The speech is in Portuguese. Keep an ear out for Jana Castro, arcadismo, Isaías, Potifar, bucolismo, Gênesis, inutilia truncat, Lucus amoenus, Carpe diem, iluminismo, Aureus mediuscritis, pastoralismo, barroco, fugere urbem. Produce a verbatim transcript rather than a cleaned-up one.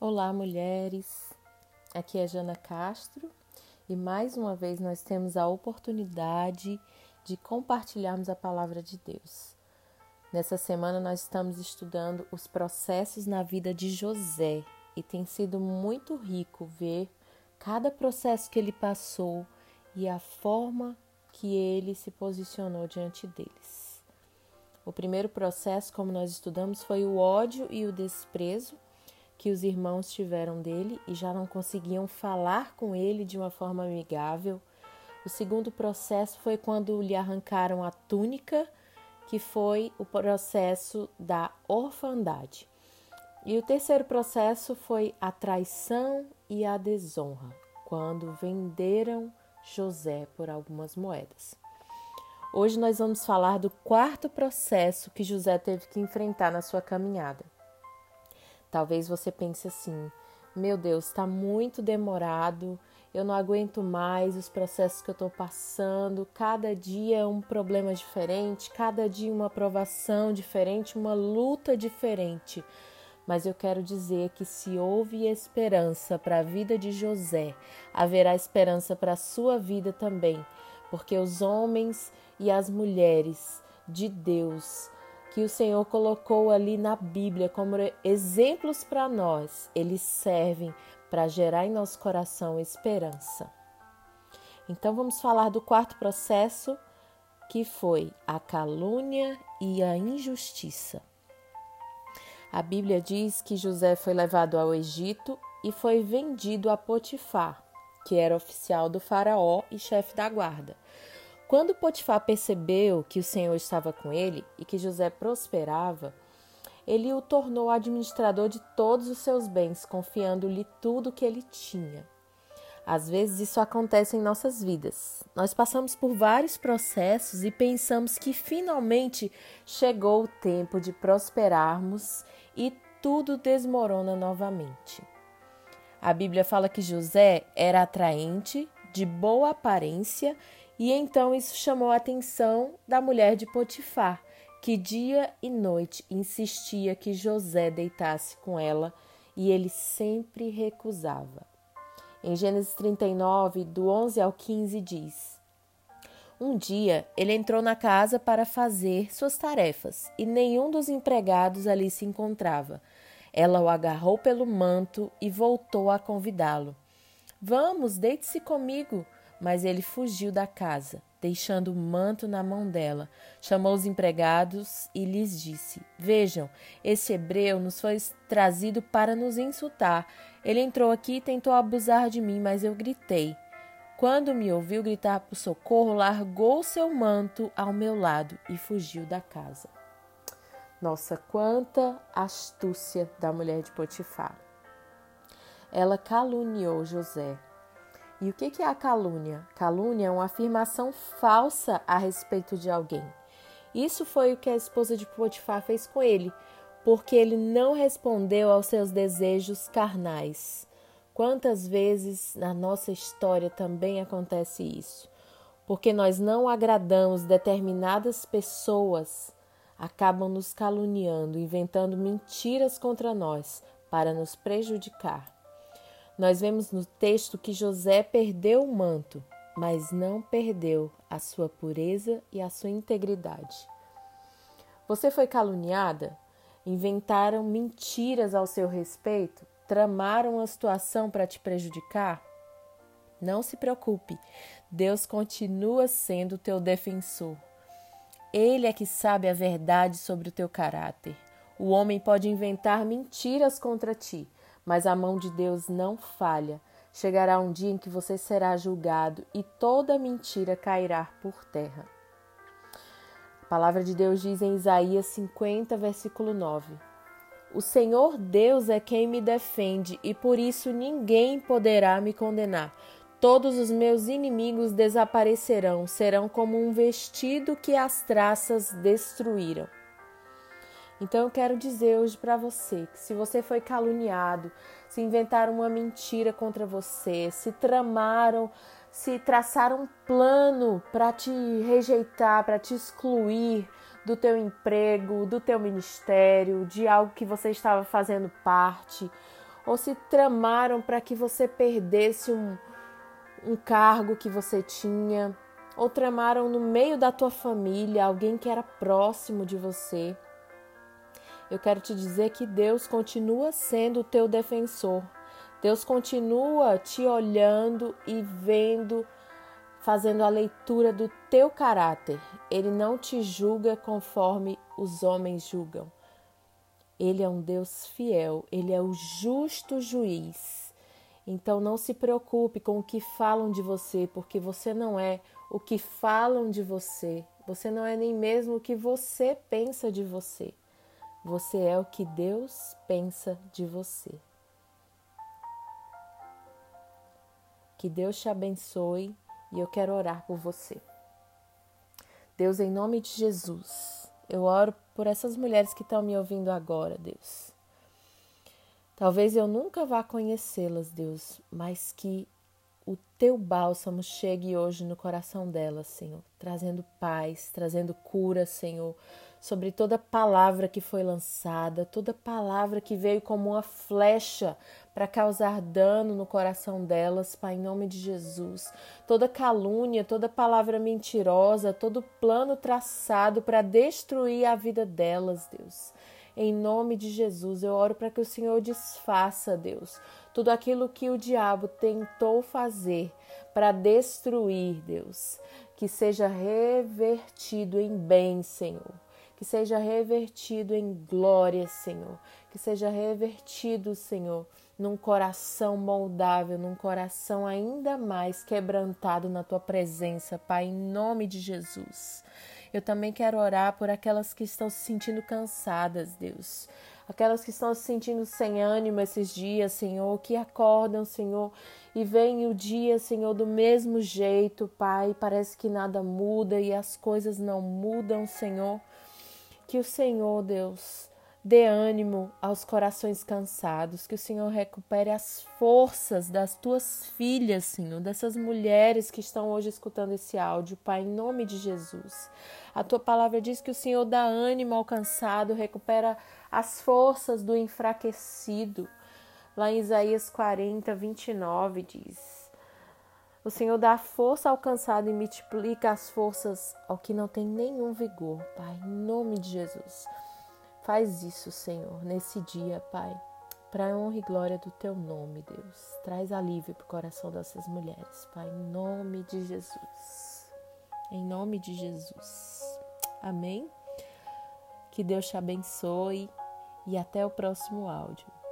Olá, mulheres! Aqui é Jana Castro e mais uma vez nós temos a oportunidade de compartilharmos a palavra de Deus. Nessa semana nós estamos estudando os processos na vida de José e tem sido muito rico ver cada processo que ele passou e a forma que ele se posicionou diante deles. O primeiro processo, como nós estudamos, foi o ódio e o desprezo que os irmãos tiveram dele e já não conseguiam falar com ele de uma forma amigável. O segundo processo foi quando lhe arrancaram a túnica, que foi o processo da orfandade. E o terceiro processo foi a traição e a desonra, quando venderam José por algumas moedas. Hoje nós vamos falar do quarto processo que José teve que enfrentar na sua caminhada. Talvez você pense assim, meu Deus, está muito demorado, eu não aguento mais os processos que eu estou passando, cada dia é um problema diferente, cada dia uma provação diferente, uma luta diferente. Mas eu quero dizer que se houve esperança para a vida de José, haverá esperança para a sua vida também, porque os homens e as mulheres de Deus que o Senhor colocou ali na Bíblia como exemplos para nós, eles servem para gerar em nosso coração esperança. Então vamos falar do quarto processo, que foi a calúnia e a injustiça. A Bíblia diz que José foi levado ao Egito e foi vendido a Potifar, que era oficial do faraó e chefe da guarda. Quando Potifar percebeu que o Senhor estava com ele e que José prosperava, ele o tornou administrador de todos os seus bens, confiando-lhe tudo o que ele tinha. Às vezes isso acontece em nossas vidas. Nós passamos por vários processos e pensamos que finalmente chegou o tempo de prosperarmos e tudo desmorona novamente. A Bíblia fala que José era atraente, de boa aparência, e então isso chamou a atenção da mulher de Potifar, que dia e noite insistia que José deitasse com ela e ele sempre recusava. Em Gênesis trinta e nove, do onze ao quinze, diz: Um dia ele entrou na casa para fazer suas tarefas e nenhum dos empregados ali se encontrava. Ela o agarrou pelo manto e voltou a convidá-lo. Vamos, deite-se comigo. Mas ele fugiu da casa, deixando o manto na mão dela. Chamou os empregados e lhes disse: Vejam, esse hebreu nos foi trazido para nos insultar. Ele entrou aqui e tentou abusar de mim, mas eu gritei. Quando me ouviu gritar por socorro, largou seu manto ao meu lado e fugiu da casa. Nossa, quanta astúcia da mulher de Potifar! Ela caluniou José. E o que é a calúnia? Calúnia é uma afirmação falsa a respeito de alguém. Isso foi o que a esposa de Potifar fez com ele, porque ele não respondeu aos seus desejos carnais. Quantas vezes na nossa história também acontece isso? Porque nós não agradamos determinadas pessoas, acabam nos caluniando, inventando mentiras contra nós para nos prejudicar. Nós vemos no texto que José perdeu o manto, mas não perdeu a sua pureza e a sua integridade. Você foi caluniada? Inventaram mentiras ao seu respeito? Tramaram a situação para te prejudicar? Não se preocupe, Deus continua sendo o teu defensor. Ele é que sabe a verdade sobre o teu caráter. O homem pode inventar mentiras contra ti, mas a mão de Deus não falha. Chegará um dia em que você será julgado e toda mentira cairá por terra. A palavra de Deus diz em Isaías cinquenta, versículo nove: O Senhor Deus é quem me defende e por isso ninguém poderá me condenar. Todos os meus inimigos desaparecerão, serão como um vestido que as traças destruíram. Então eu quero dizer hoje para você que se você foi caluniado, se inventaram uma mentira contra você, se tramaram, se traçaram um plano para te rejeitar, para te excluir do teu emprego, do teu ministério, de algo que você estava fazendo parte, ou se tramaram para que você perdesse um, um cargo que você tinha, ou tramaram no meio da tua família alguém que era próximo de você. Eu quero te dizer que Deus continua sendo o teu defensor. Deus continua te olhando e vendo, fazendo a leitura do teu caráter. Ele não te julga conforme os homens julgam. Ele é um Deus fiel, ele é o justo juiz. Então não se preocupe com o que falam de você, porque você não é o que falam de você. Você não é nem mesmo o que você pensa de você. Você é o que Deus pensa de você. Que Deus te abençoe e eu quero orar por você. Deus, em nome de Jesus, eu oro por essas mulheres que estão me ouvindo agora, Deus. Talvez eu nunca vá conhecê-las, Deus, mas que o teu bálsamo chegue hoje no coração delas, Senhor, trazendo paz, trazendo cura, Senhor, sobre toda palavra que foi lançada, toda palavra que veio como uma flecha para causar dano no coração delas, Pai, em nome de Jesus. Toda calúnia, toda palavra mentirosa, todo plano traçado para destruir a vida delas, Deus. Em nome de Jesus, eu oro para que o Senhor desfaça, Deus, tudo aquilo que o diabo tentou fazer para destruir, Deus. Que seja revertido em bem, Senhor. Que seja revertido em glória, Senhor. Que seja revertido, Senhor, num coração moldável, num coração ainda mais quebrantado na Tua presença, Pai, em nome de Jesus. Eu também quero orar por aquelas que estão se sentindo cansadas, Deus. Aquelas que estão se sentindo sem ânimo esses dias, Senhor, que acordam, Senhor, e vem o dia, Senhor, do mesmo jeito, Pai. Parece que nada muda e as coisas não mudam, Senhor. Que o Senhor, Deus, dê ânimo aos corações cansados, que o Senhor recupere as forças das tuas filhas, Senhor, dessas mulheres que estão hoje escutando esse áudio, Pai, em nome de Jesus. A tua palavra diz que o Senhor dá ânimo ao cansado, recupera as forças do enfraquecido. Lá em Isaías quarenta, vinte e nove diz: o Senhor dá força ao cansado e multiplica as forças ao que não tem nenhum vigor, Pai, em nome de Jesus. Faz isso, Senhor, nesse dia, Pai, para a honra e glória do Teu nome, Deus. Traz alívio para o coração dessas mulheres, Pai, em nome de Jesus. Em nome de Jesus. Amém? Que Deus te abençoe e até o próximo áudio.